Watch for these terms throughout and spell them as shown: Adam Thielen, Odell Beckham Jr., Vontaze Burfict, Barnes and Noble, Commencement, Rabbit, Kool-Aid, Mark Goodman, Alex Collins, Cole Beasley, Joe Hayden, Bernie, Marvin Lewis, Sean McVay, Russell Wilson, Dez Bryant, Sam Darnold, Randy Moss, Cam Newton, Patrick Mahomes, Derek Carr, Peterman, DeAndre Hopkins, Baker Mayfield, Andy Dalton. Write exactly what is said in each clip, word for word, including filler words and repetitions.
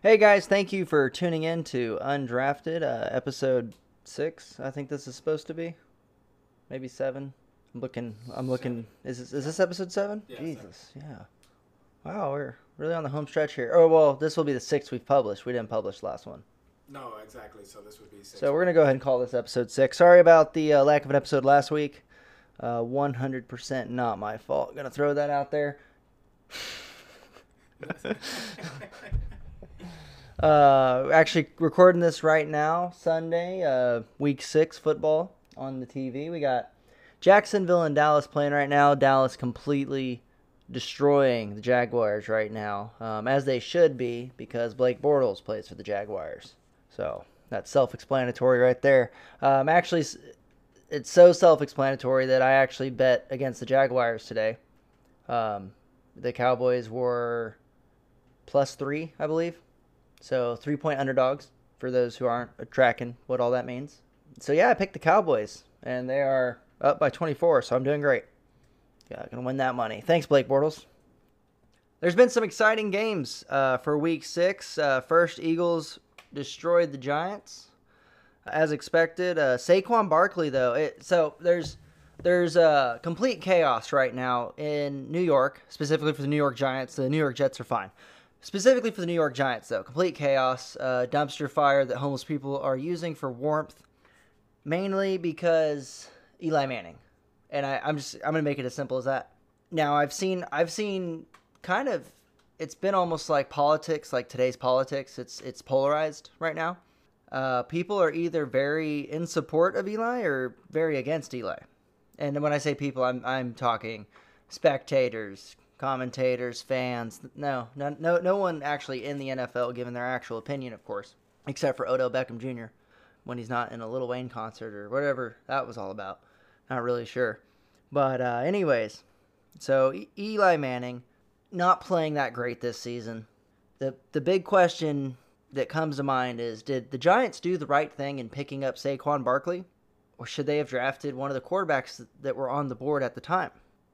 Hey guys, thank you for tuning in to Undrafted, uh, episode six. I think this is supposed to be, maybe seven. I'm looking. I'm looking. Is this, is this episode seven? Yeah, Jesus, seven. Yeah. Wow, we're really on the home stretch here. Oh well, this will be the sixth we've published. We didn't publish the last one. No, exactly. So this would be six. So we're gonna go ahead and call this episode six. Sorry about the uh, lack of an episode last week. Uh, one hundred percent not my fault. Gonna throw that out there. Uh, actually recording this right now, Sunday, uh, week six football on the T V. We got Jacksonville and Dallas playing right now. Dallas completely destroying the Jaguars right now, um, as they should be, because Blake Bortles plays for the Jaguars. So that's self-explanatory right there. Um, actually, it's so self-explanatory that I actually bet against the Jaguars today. Um, the Cowboys were plus three, I believe. So, three-point underdogs for those who aren't tracking what all that means. So, yeah, I picked the Cowboys, and they are up by twenty-four, so I'm doing great. Yeah, going to win that money. Thanks, Blake Bortles. There's been some exciting games uh, for Week six. Uh, first, Eagles destroyed the Giants, as expected. Uh, Saquon Barkley, though. It, so, there's there's uh, complete chaos right now in New York, specifically for the New York Giants. The New York Jets are fine. Specifically for the New York Giants, though. Complete chaos, uh, dumpster fire that homeless people are using for warmth, mainly because Eli Manning. And I, I'm just I'm gonna make it as simple as that. Now I've seen I've seen kind of it's been almost like politics, like today's politics. It's it's polarized right now. Uh, people are either very in support of Eli or very against Eli. And when I say people, I'm I'm talking spectators, commentators, fans, no, no, no, no one actually in the N F L giving their actual opinion, of course, except for Odell Beckham Junior when he's not in a Lil Wayne concert or whatever that was all about. Not really sure. But uh, anyways, so e- Eli Manning not playing that great this season. The the big question that comes to mind is, did the Giants do the right thing in picking up Saquon Barkley? Or should they have drafted one of the quarterbacks that were on the board at the time?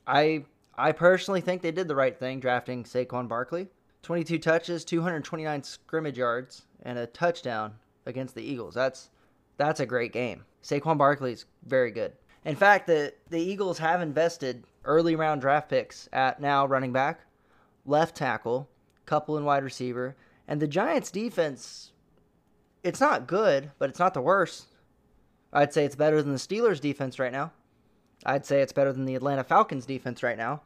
I... I personally think they did the right thing drafting Saquon Barkley. twenty-two touches, two hundred twenty-nine scrimmage yards, and a touchdown against the Eagles. That's that's a great game. Saquon Barkley is very good. In fact, the, the Eagles have invested early round draft picks at now running back, left tackle, couple and wide receiver. And the Giants defense, it's not good, but it's not the worst. I'd say it's better than the Steelers defense right now. I'd say it's better than the Atlanta Falcons defense right now.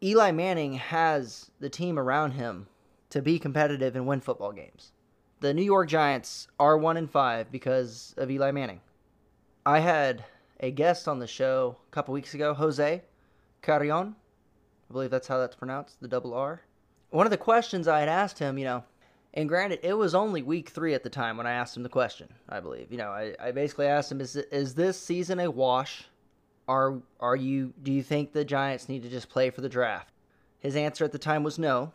Eli Manning has the team around him to be competitive and win football games. The New York Giants are one and five because of Eli Manning. I had a guest on the show a couple weeks ago, Jose Carrion. I believe that's how that's pronounced, the double R. One of the questions I had asked him, you know, and granted, it was only week three at the time when I asked him the question, I believe. You know, I, I basically asked him, is, is this season a wash? Are are you? Do you think the Giants need to just play for the draft? His answer at the time was no.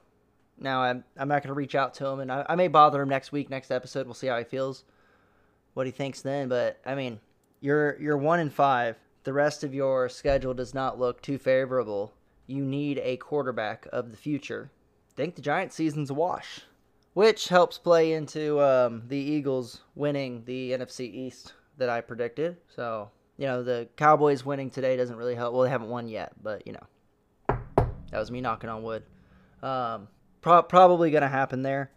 Now, I'm, I'm not going to reach out to him, and I, I may bother him next week, next episode. We'll see how he feels, what he thinks then. But, I mean, you're you're one and five. The rest of your schedule does not look too favorable. You need a quarterback of the future. I think the Giants season's a wash, which helps play into um, the Eagles winning the N F C East that I predicted, so... You know, the Cowboys winning today doesn't really help. Well, they haven't won yet, but, you know, that was me knocking on wood. Um, pro- probably going to happen there.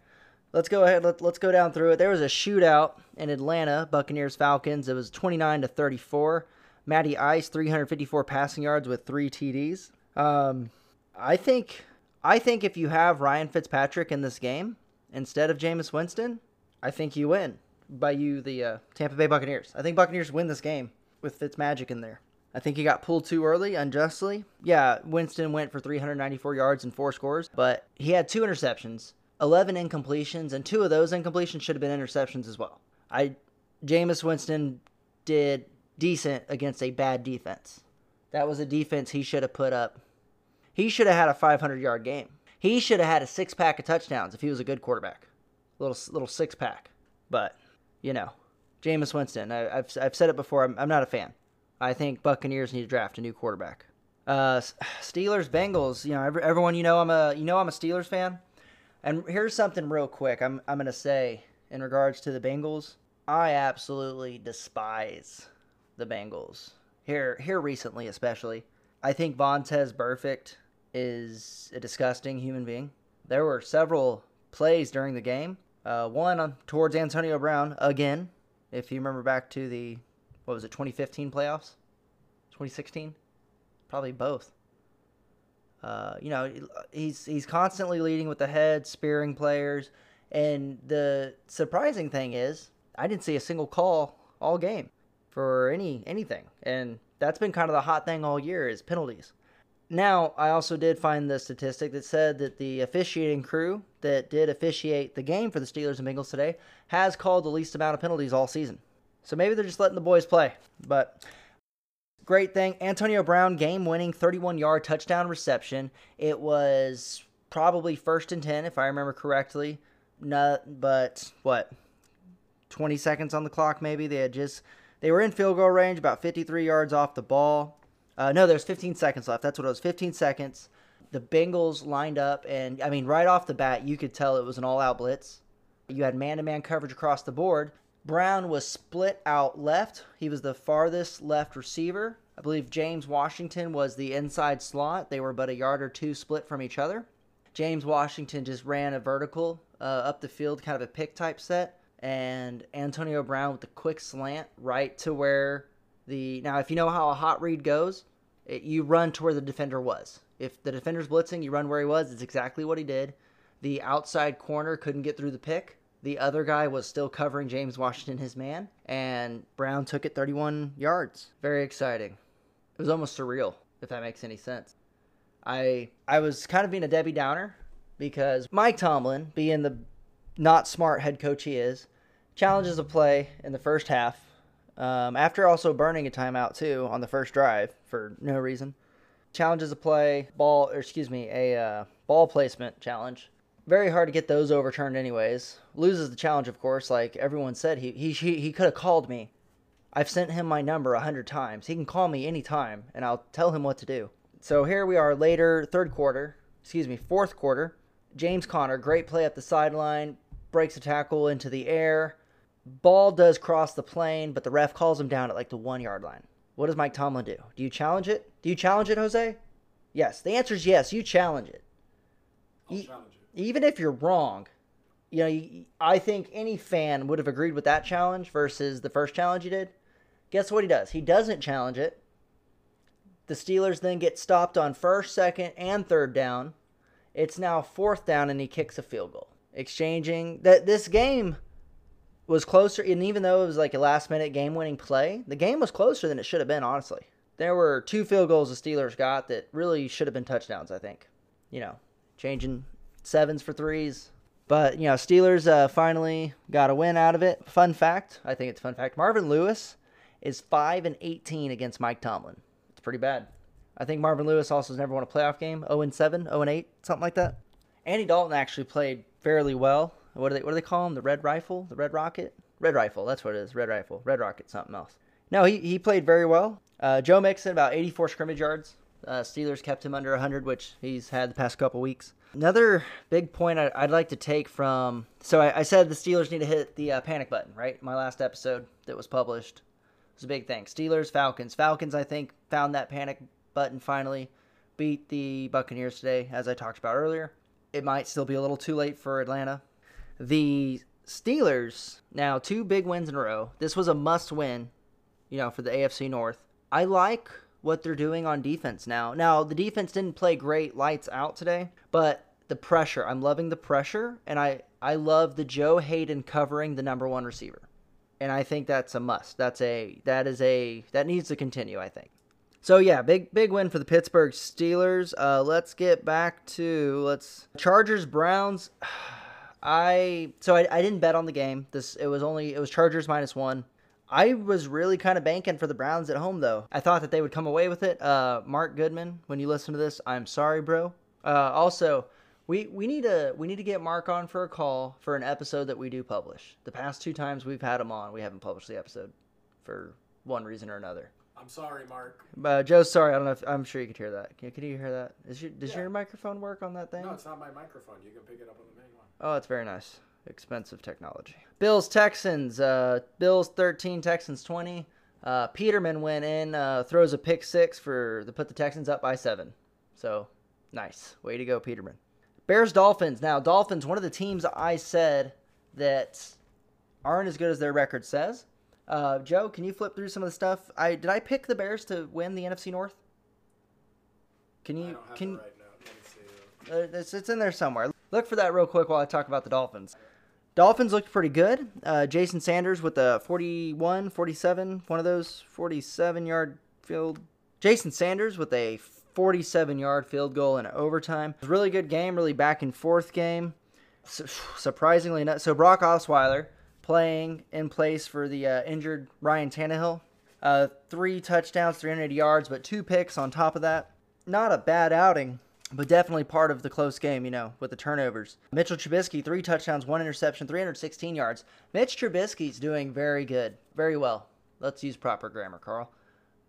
Let's go ahead. Let- let's go down through it. There was a shootout in Atlanta, Buccaneers-Falcons. It was twenty-nine to thirty-four. Matty Ice, three hundred fifty-four passing yards with three T Ds. Um, I think I think if you have Ryan Fitzpatrick in this game instead of Jameis Winston, I think you win by you, the uh, Tampa Bay Buccaneers. I think Buccaneers win this game with Fitzmagic in there. I think he got pulled too early, unjustly. Yeah, Winston went for three hundred ninety-four yards and four scores, but he had two interceptions, eleven incompletions, and two of those incompletions should have been interceptions as well. I, Jameis Winston did decent against a bad defense. That was a defense he should have put up. He should have had a five hundred-yard game. He should have had a six-pack of touchdowns if he was a good quarterback. Little little six-pack. But, you know, Jameis Winston, I, I've I've said it before, I'm, I'm not a fan. I think Buccaneers need to draft a new quarterback. Uh, Steelers, Bengals, you know, every, everyone, you know I'm a you know I'm a Steelers fan. And here's something real quick I'm, I'm going to say in regards to the Bengals. I absolutely despise the Bengals. Here here recently especially. I think Vontaze Burfict is a disgusting human being. There were several plays during the game. Uh, one on, towards Antonio Brown again. If you remember back to the, what was it, twenty fifteen playoffs? twenty sixteen? Probably both. Uh, you know, he's he's constantly leading with the head, spearing players. And the surprising thing is, I didn't see a single call all game for any anything. And that's been kind of the hot thing all year is penalties. Now, I also did find the statistic that said that the officiating crew that did officiate the game for the Steelers and Bengals today has called the least amount of penalties all season. So maybe they're just letting the boys play. But great thing. Antonio Brown, game-winning thirty-one-yard touchdown reception. It was probably first and ten, if I remember correctly. No, but what? twenty seconds on the clock, maybe. They had just they were in field goal range, about fifty-three yards off the ball. Uh, no, there's fifteen seconds left. That's what it was, fifteen seconds. The Bengals lined up, and, I mean, right off the bat, you could tell it was an all-out blitz. You had man-to-man coverage across the board. Brown was split out left. He was the farthest left receiver. I believe James Washington was the inside slot. They were but a yard or two split from each other. James Washington just ran a vertical uh, up the field, kind of a pick-type set, and Antonio Brown with the quick slant right to where... The, now, if you know how a hot read goes, it, you run to where the defender was. If the defender's blitzing, you run where he was. It's exactly what he did. The outside corner couldn't get through the pick. The other guy was still covering James Washington, his man, and Brown took it thirty-one yards. Very exciting. It was almost surreal, if that makes any sense. I I was kind of being a Debbie Downer because Mike Tomlin, being the not smart head coach he is, challenges a play in the first half. Um, after also burning a timeout too on the first drive for no reason, challenges a play ball, or excuse me, a uh, ball placement challenge. Very hard to get those overturned, anyways. Loses the challenge, of course. Like everyone said, he he he, he could have called me. I've sent him my number a hundred times. He can call me anytime, and I'll tell him what to do. So here we are later, third quarter, excuse me, fourth quarter. James Conner, great play up the sideline, breaks a tackle into the air. Ball does cross the plane, but the ref calls him down at like the one-yard line. What does Mike Tomlin do? Do you challenge it? Do you challenge it, Jose? Yes. The answer is yes. You challenge it. I'll e- challenge it. Even if you're wrong, you know, you, I think any fan would have agreed with that challenge versus the first challenge he did. Guess what he does? He doesn't challenge it. The Steelers then get stopped on first, second, and third down. It's now fourth down, and he kicks a field goal. Exchanging that this game... was closer, and even though it was like a last-minute game-winning play, the game was closer than it should have been, honestly. There were two field goals the Steelers got that really should have been touchdowns, I think. You know, changing sevens for threes. But, you know, Steelers uh, finally got a win out of it. Fun fact, I think it's a fun fact, Marvin Lewis is five and eighteen against Mike Tomlin. It's pretty bad. I think Marvin Lewis also has never won a playoff game, oh and seven, oh and eight, something like that. Andy Dalton actually played fairly well. What do they what do they call him? The Red Rifle? The Red Rocket? Red Rifle. That's what it is. Red Rifle. Red Rocket. Something else. No, he, he played very well. Uh, Joe Mixon, about eighty-four scrimmage yards. Uh, Steelers kept him under one hundred, which he's had the past couple weeks. Another big point I, I'd like to take from... So I, I said the Steelers need to hit the uh, panic button, right? My last episode that was published. It was a big thing. Steelers, Falcons. Falcons, I think, found that panic button finally. Beat the Buccaneers today, as I talked about earlier. It might still be a little too late for Atlanta. The Steelers, now two big wins in a row. This was a must-win, you know, for the A F C North. I like what they're doing on defense now. Now, the defense didn't play great lights out today, but the pressure, I'm loving the pressure, and I, I love the Joe Hayden covering the number one receiver. And I think that's a must. That's a that is a that needs to continue, I think. So, yeah, big big win for the Pittsburgh Steelers. Uh, let's get back to let's Chargers, Browns. I so I, I didn't bet on the game. This it was only it was Chargers minus one. I was really kind of banking for the Browns at home though. I thought that they would come away with it. Uh, Mark Goodman, when you listen to this, I'm sorry, bro. Uh, also, we we need to we need to get Mark on for a call for an episode that we do publish. The past two times we've had him on, we haven't published the episode for one reason or another. I'm sorry, Mark. Uh, Joe's sorry. I don't know if I'm sure you could hear that. Can, can you hear that? Is your, does yeah. your microphone work on that thing? No, it's not my microphone. You can pick it up on the main one. Oh, it's very nice. Expensive technology. Bills Texans. Uh, Bills thirteen, Texans twenty. Uh, Peterman went in, uh, throws a pick six for to put the Texans up by seven. So nice, way to go, Peterman. Bears Dolphins. Now Dolphins, one of the teams I said that aren't as good as their record says. Uh, Joe, can you flip through some of the stuff? I did I pick the Bears to win the N F C North? Can you I don't have can it right now. Let me see. Uh, it's, it's in there somewhere. Look for that real quick while I talk about the Dolphins. Dolphins looked pretty good. Uh, Jason Sanders with a forty-one, forty-seven, one of those forty-seven-yard field. Jason Sanders with a forty-seven-yard field goal in overtime. It was a really good game, really back-and-forth game. Su- surprisingly not. So Brock Osweiler playing in place for the uh, injured Ryan Tannehill. Uh, three touchdowns, three hundred eighty yards, but two picks on top of that. Not a bad outing, but definitely part of the close game, you know, with the turnovers. Mitchell Trubisky, three touchdowns, one interception, three hundred sixteen yards. Mitch Trubisky's doing very good, very well. Let's use proper grammar, Carl.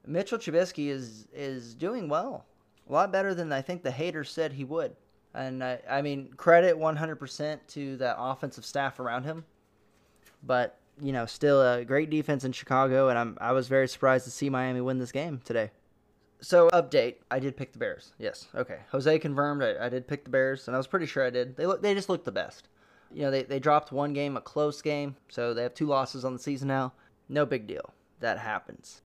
Mitchell Trubisky is is doing well. A lot better than I think the haters said he would. And, I, I mean, credit one hundred percent to the offensive staff around him. But, you know, still a great defense in Chicago, and I'm, I was very surprised to see Miami win this game today. So, update, I did pick the Bears. Yes, okay. Jose confirmed I, I did pick the Bears, and I was pretty sure I did. They look, they just looked the best. You know, they, they dropped one game, a close game, so they have two losses on the season now. No big deal. That happens.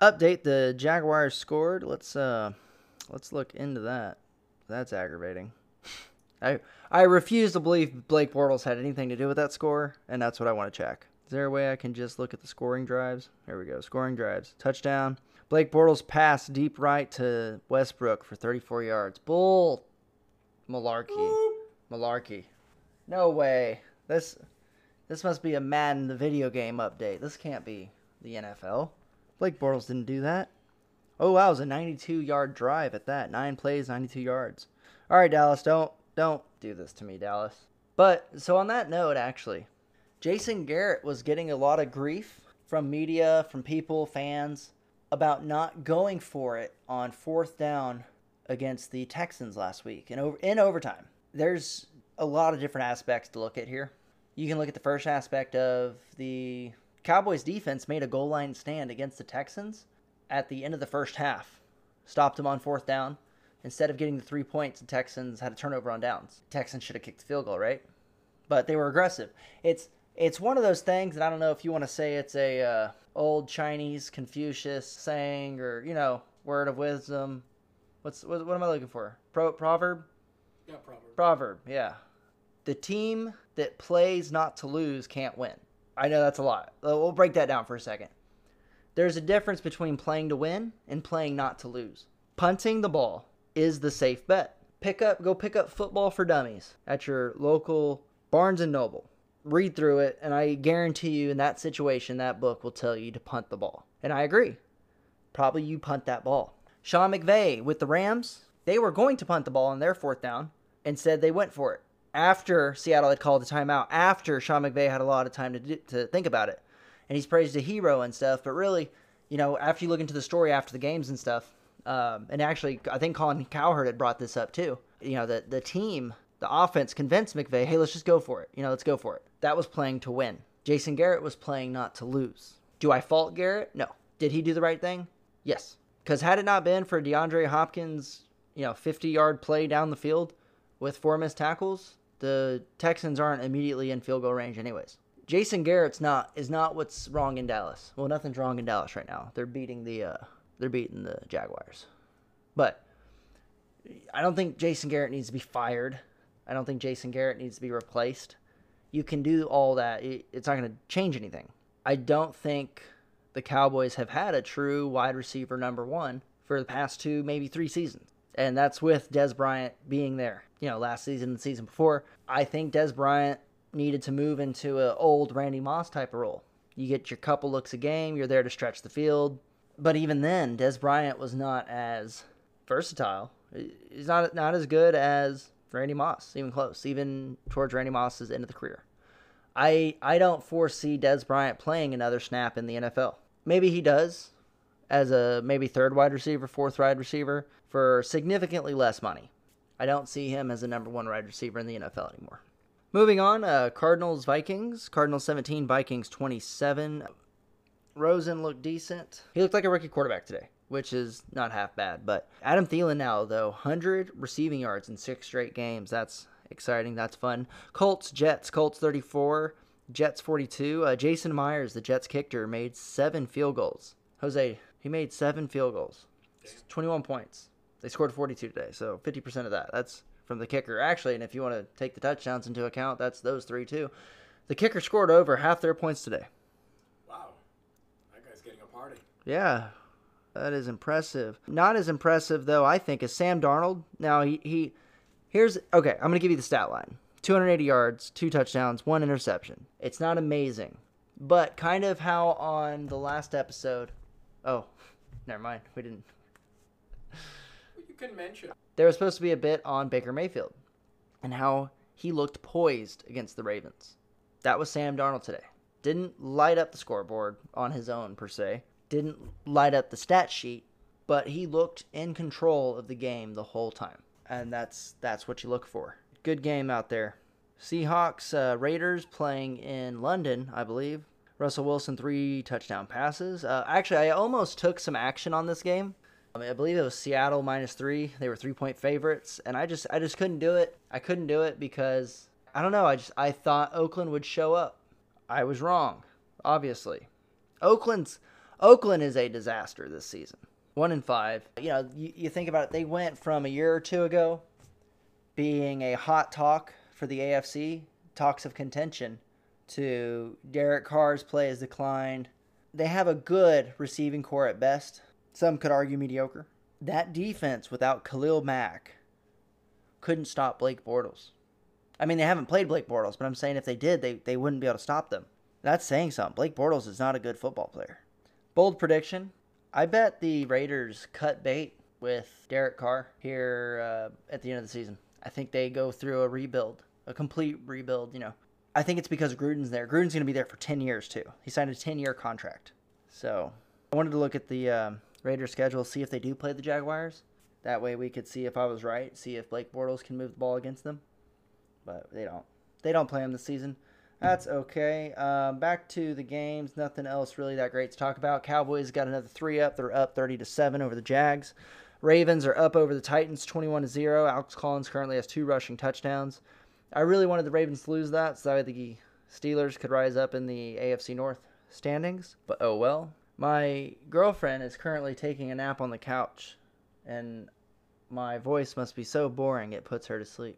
Update, the Jaguars scored. Let's uh, let's look into that. That's aggravating. I I refuse to believe Blake Bortles had anything to do with that score, and that's what I want to check. Is there a way I can just look at the scoring drives? Here we go, scoring drives. Touchdown. Blake Bortles pass deep right to Westbrook for thirty-four yards. Bull. Malarkey. Boop. Malarkey. No way. This this must be a Madden the video game update. This can't be the N F L. Blake Bortles didn't do that. Oh, wow. It was a ninety-two-yard drive at that. Nine plays, ninety-two yards. All right, Dallas. Don't, don't do this to me, Dallas. But, so on that note, actually, Jason Garrett was getting a lot of grief from media, from people, fans, about not going for it on fourth down against the Texans last week and over in overtime. There's a lot of different aspects to look at here. You can look at the first aspect of the Cowboys defense made a goal line stand against the Texans at the end of the first half. Stopped them on fourth down. Instead of getting the three points, the Texans had a turnover on downs. The Texans should have kicked the field goal, right? But they were aggressive. It's It's one of those things, and I don't know if you want to say it's a uh, old Chinese Confucius saying or, you know, word of wisdom. What's What, what am I looking for? Pro, proverb? Yeah, proverb. Proverb, yeah. The team that plays not to lose can't win. I know that's a lot. We'll break that down for a second. There's a difference between playing to win and playing not to lose. Punting the ball is the safe bet. Pick up, go pick up Football for Dummies at your local Barnes and Noble. Read through it, and I guarantee you in that situation, that book will tell you to punt the ball. And I agree. Probably you punt that ball. Sean McVay with the Rams, they were going to punt the ball on their fourth down, and said they went for it. After Seattle had called the timeout, after Sean McVay had a lot of time to do, to think about it. And he's praised a hero and stuff, but really, you know, after you look into the story after the games and stuff, um, and actually, I think Colin Cowherd had brought this up too, you know, the, the team... The offense convinced McVay, hey, let's just go for it. You know, let's go for it. That was playing to win. Jason Garrett was playing not to lose. Do I fault Garrett? No. Did he do the right thing? Yes. Because had it not been for DeAndre Hopkins, you know, fifty-yard play down the field with four missed tackles, the Texans aren't immediately in field goal range anyways. Jason Garrett's not is not what's wrong in Dallas. Well, nothing's wrong in Dallas right now. They're beating the uh, they're beating the Jaguars. But I don't think Jason Garrett needs to be fired. I don't think Jason Garrett needs to be replaced. You can do all that. It's not going to change anything. I don't think the Cowboys have had a true wide receiver number one for the past two, maybe three seasons. And that's with Dez Bryant being there. You know, last season and the season before, I think Dez Bryant needed to move into an old Randy Moss type of role. You get your couple looks a game. You're there to stretch the field. But even then, Dez Bryant was not as versatile. He's not, not as good as... Randy Moss, even close, even towards Randy Moss's end of the career. I I don't foresee Dez Bryant playing another snap in the N F L. Maybe he does as a maybe third wide receiver, fourth wide receiver for significantly less money. I don't see him as a number one wide receiver in the N F L anymore. Moving on, uh, Cardinals-Vikings. Cardinals seventeen, Vikings twenty-seven. Rosen looked decent. He looked like a rookie quarterback today, which is not half bad. But Adam Thielen now, though, one hundred receiving yards in six straight games. That's exciting. That's fun. Colts, Jets. Colts thirty-four, Jets forty-two. Uh, Jason Myers, the Jets kicker, made seven field goals. Jose, he made seven field goals. twenty-one points. They scored forty-two today, so fifty percent of that. That's from the kicker, actually. And if you want to take the touchdowns into account, that's those three, too. The kicker scored over half their points today. Wow. That guy's getting a party. Yeah. That is impressive. Not as impressive, though, I think, as Sam Darnold. Now, he, he here's, okay, I'm going to give you the stat line. two hundred eighty yards, two touchdowns, one interception. It's not amazing, but kind of how on the last episode, oh, never mind, we didn't. You can mention. There was supposed to be a bit on Baker Mayfield and how he looked poised against the Ravens. That was Sam Darnold today. Didn't light up the scoreboard on his own, per se. Didn't light up the stat sheet, but he looked in control of the game the whole time. And that's that's what you look for. Good game out there. Seahawks, uh, Raiders playing in London, I believe. Russell Wilson, three touchdown passes. Uh, actually, I almost took some action on this game. I mean, I believe it was Seattle minus three. They were three-point favorites, and I just I just couldn't do it. I couldn't do it because, I don't know, I just I thought Oakland would show up. I was wrong, obviously. Oakland's... Oakland is a disaster this season. One in five. You know, you, you think about it. They went from a year or two ago being a hot talk for the A F C, talks of contention, to Derek Carr's play has declined. They have a good receiving core at best. Some could argue mediocre. That defense without Khalil Mack couldn't stop Blake Bortles. I mean, they haven't played Blake Bortles, but I'm saying if they did, they, they wouldn't be able to stop them. That's saying something. Blake Bortles is not a good football player. Bold prediction. I bet the Raiders cut bait with Derek Carr here uh, at the end of the season. I think they go through a rebuild, a complete rebuild, you know. I think it's because Gruden's there. Gruden's going to be there for ten years, too. He signed a ten-year contract. So I wanted to look at the um, Raiders' schedule, see if they do play the Jaguars. That way we could see if I was right, see if Blake Bortles can move the ball against them. But they don't. They don't play him this season. That's okay. Uh, back to the games. Nothing else really that great to talk about. Cowboys got another three up. They're up thirty to seven over the Jags. Ravens are up over the Titans twenty-one to zero. Alex Collins currently has two rushing touchdowns. I really wanted the Ravens to lose that so that the Steelers could rise up in the A F C North standings. But oh well. My girlfriend is currently taking a nap on the couch, and my voice must be so boring it puts her to sleep.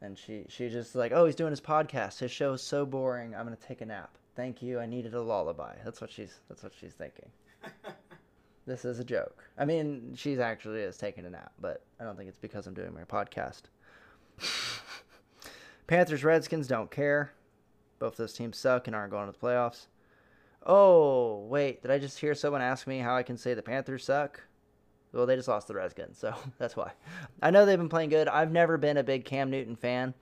And she, she just like, oh, he's doing his podcast. His show is so boring. I'm gonna take a nap. Thank you. I needed a lullaby. That's what she's. That's what she's thinking. This is a joke. I mean, she's actually is taking a nap, but I don't think it's because I'm doing my podcast. Panthers, Redskins don't care. Both those teams suck and aren't going to the playoffs. Oh wait, did I just hear someone ask me how I can say the Panthers suck? Well, they just lost the Redskins, so that's why. I know they've been playing good. I've never been a big Cam Newton fan.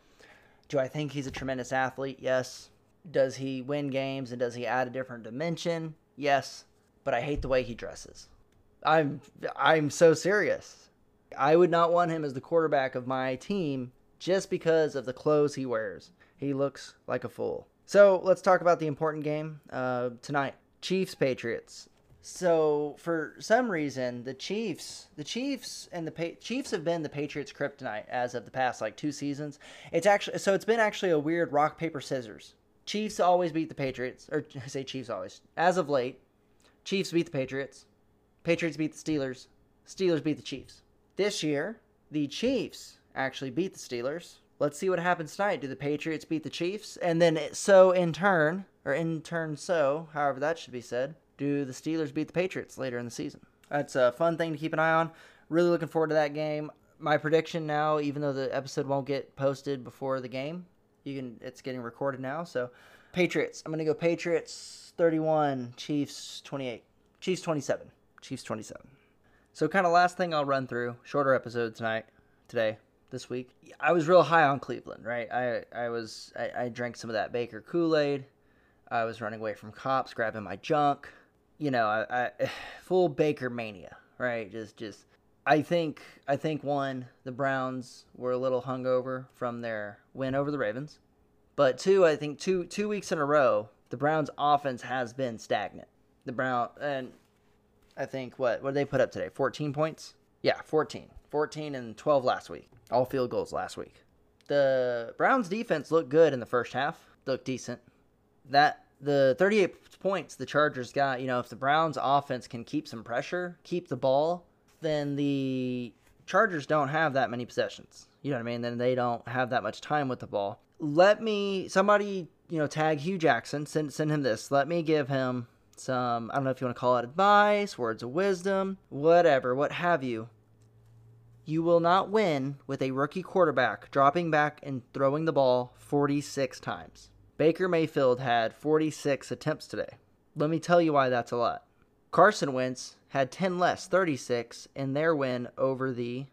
Do I think he's a tremendous athlete? Yes. Does he win games, and does he add a different dimension? Yes. But I hate the way he dresses. I'm I'm so serious. I would not want him as the quarterback of my team just because of the clothes he wears. He looks like a fool. So let's talk about the important game uh, tonight. Chiefs-Patriots. So for some reason, the Chiefs, the Chiefs and the pa- Chiefs have been the Patriots' kryptonite as of the past like two seasons. It's actually so it's been actually a weird rock paper scissors. Chiefs always beat the Patriots, or I say Chiefs always. As of late, Chiefs beat the Patriots, Patriots beat the Steelers, Steelers beat the Chiefs. This year, the Chiefs actually beat the Steelers. Let's see what happens tonight. Do the Patriots beat the Chiefs? And then so in turn, or in turn so, however that should be said. Do the Steelers beat the Patriots later in the season? That's a fun thing to keep an eye on. Really looking forward to that game. My prediction now, even though the episode won't get posted before the game, you can it's getting recorded now. So, Patriots. I'm going to go Patriots thirty-one, Chiefs twenty-eight. Chiefs twenty-seven. Chiefs twenty-seven. So, kind of last thing I'll run through. Shorter episode tonight, today, this week. I was real high on Cleveland, right? I, I, was, I, I drank some of that Baker Kool-Aid. I was running away from cops, grabbing my junk. You know, I, I full Baker mania, right? Just, just I think I think one, the Browns were a little hungover from their win over the Ravens, but two, I think two two weeks in a row, the Browns' offense has been stagnant. The Brown and I think what what did they put up today? fourteen points? Yeah, fourteen. fourteen and twelve last week. All field goals last week. The Browns' defense looked good in the first half. Looked decent. That the thirty-eight points the Chargers got, you know, if the Browns' offense can keep some pressure, keep the ball, then the Chargers don't have that many possessions. You know what I mean? Then they don't have that much time with the ball. Let me, somebody, you know, tag Hugh Jackson, send send him this. Let me give him some, I don't know if you want to call it advice, words of wisdom, whatever, what have you. You will not win with a rookie quarterback dropping back and throwing the ball forty-six times. Baker Mayfield had forty-six attempts today. Let me tell you why that's a lot. Carson Wentz had ten less, thirty-six, in their win over the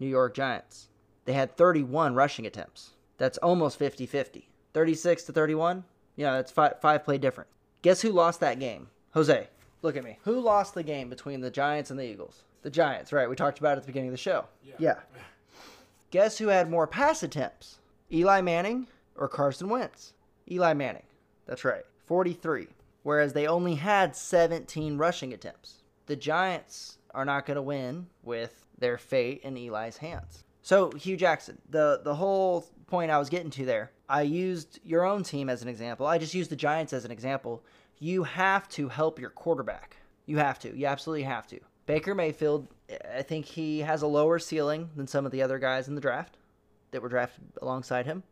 New York Giants. They had thirty-one rushing attempts. That's almost fifty-fifty. thirty-six to thirty-one? Yeah, that's five, five play difference. Guess who lost that game? Jose, look at me. Who lost the game between the Giants and the Eagles? The Giants, right. We talked about it at the beginning of the show. Yeah. yeah. Guess who had more pass attempts? Eli Manning or Carson Wentz? Eli Manning. That's right. forty-three. Whereas they only had seventeen rushing attempts. The Giants are not going to win with their fate in Eli's hands. So, Hugh Jackson, the, the whole point I was getting to there, I used your own team as an example. I just used the Giants as an example. You have to help your quarterback. You have to. You absolutely have to. Baker Mayfield, I think he has a lower ceiling than some of the other guys in the draft that were drafted alongside him.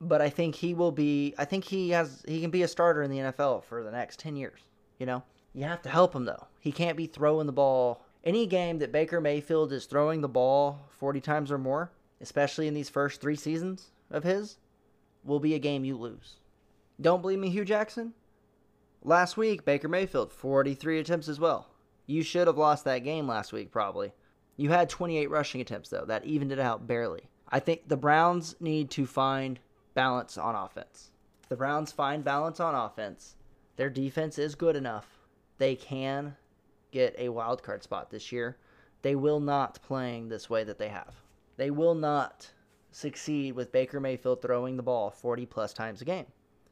But I think he will be, I think he has, he can be a starter in the N F L for the next ten years, you know? You have to help him, though. He can't be throwing the ball. Any game that Baker Mayfield is throwing the ball forty times or more, especially in these first three seasons of his, will be a game you lose. Don't believe me, Hugh Jackson? Last week, Baker Mayfield, forty-three attempts as well. You should have lost that game last week, probably. You had twenty-eight rushing attempts, though. That evened it out barely. I think the Browns need to find balance on offense. The Browns find balance on offense. Their defense is good enough. They can get a wild card spot this year. They will not playing this way that they have. They will not succeed with Baker Mayfield throwing the ball forty plus times a game.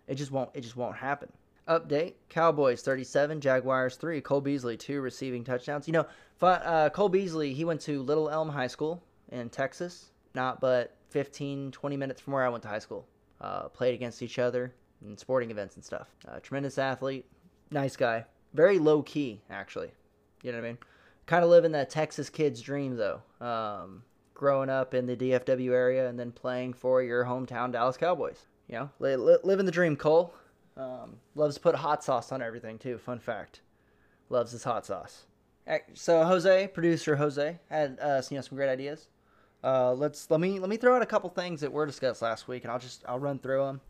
It just won't. It just won't happen. Update: Cowboys thirty-seven, Jaguars three. Cole Beasley two receiving touchdowns. You know, uh, Cole Beasley. He went to Little Elm High School in Texas. Not but fifteen, twenty minutes from where I went to high school. Uh, played against each other in sporting events and stuff. Uh, tremendous athlete, nice guy. Very low key, actually. You know what I mean? Kind of living that Texas kid's dream, though. Um, growing up in the D F W area and then playing for your hometown Dallas Cowboys. You know, li- li- living the dream, Cole. Um, loves to put hot sauce on everything, too. Fun fact. Loves his hot sauce. So Jose, producer Jose, had uh, you know, some great ideas. Uh, let's let me let me throw out a couple things that were discussed last week, and I'll just I'll run through them.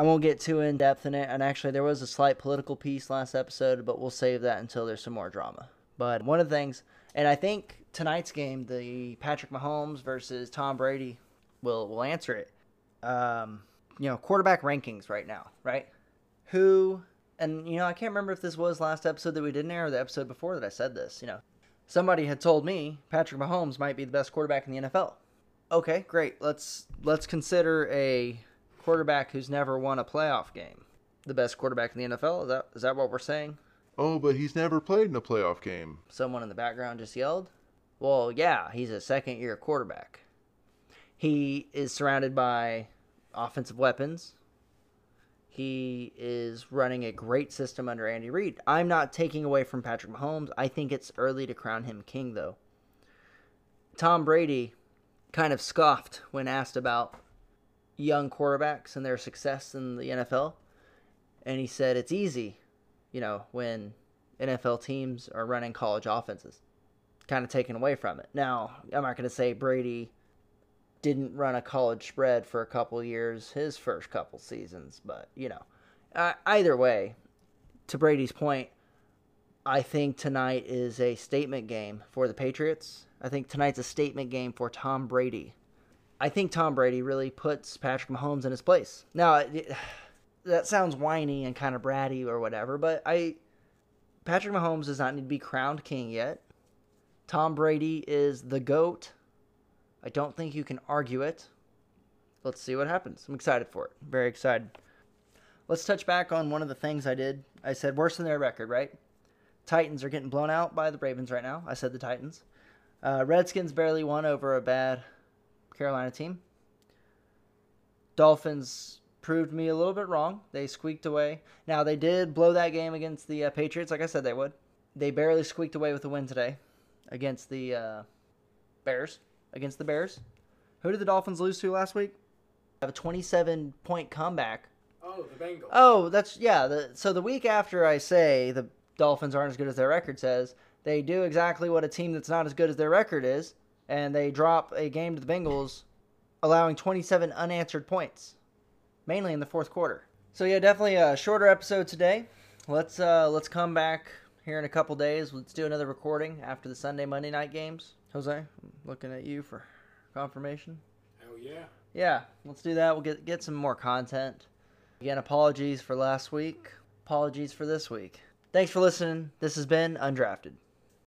I won't get too in depth in it, and actually there was a slight political piece last episode, but we'll save that until there's some more drama. But one of the things, and I think tonight's game, the Patrick Mahomes versus Tom Brady, will will answer it. Um, you know, quarterback rankings right now, right? Who, and you know, I can't remember if this was last episode that we didn't air or the episode before that I said this. You know. Somebody had told me Patrick Mahomes might be the best quarterback in the N F L. Okay, great. Let's let's consider a quarterback who's never won a playoff game the best quarterback in the N F L. Is that is that what we're saying? Oh, but he's never played in a playoff game. Someone in the background just yelled. Well, yeah, he's a second-year quarterback. He is surrounded by offensive weapons. He is running a great system under Andy Reid. I'm not taking away from Patrick Mahomes. I think it's early to crown him king, though. Tom Brady kind of scoffed when asked about young quarterbacks and their success in the N F L. And he said it's easy, you know, when N F L teams are running college offenses. Kind of taken away from it. Now, I'm not going to say Brady didn't run a college spread for a couple years, his first couple seasons, but, you know, uh, either way, to Brady's point, I think tonight is a statement game for the Patriots. I think tonight's a statement game for Tom Brady. I think Tom Brady really puts Patrick Mahomes in his place. Now, it, that sounds whiny and kind of bratty or whatever, but I Patrick Mahomes does not need to be crowned king yet. Tom Brady is the GOAT. I don't think you can argue it. Let's see what happens. I'm excited for it. Very excited. Let's touch back on one of the things I did. I said worse than their record, right? Titans are getting blown out by the Ravens right now. I said the Titans. Uh, Redskins barely won over a bad Carolina team. Dolphins proved me a little bit wrong. They squeaked away. Now, they did blow that game against the uh, Patriots, like I said they would. They barely squeaked away with a win today against the uh, Bears. Against the Bears. Who did the Dolphins lose to last week? Have a twenty-seven point comeback. Oh, the Bengals. Oh, that's, yeah. The, so the week after I say the Dolphins aren't as good as their record says, they do exactly what a team that's not as good as their record is, and they drop a game to the Bengals, allowing twenty-seven unanswered points, mainly in the fourth quarter. So yeah, definitely a shorter episode today. Let's uh, let's come back here in a couple days. Let's do another recording after the Sunday, Monday night games. Jose, I'm looking at you for confirmation. Hell yeah. Yeah, let's do that. We'll get get some more content. Again, apologies for last week. Apologies for this week. Thanks for listening. This has been Undrafted.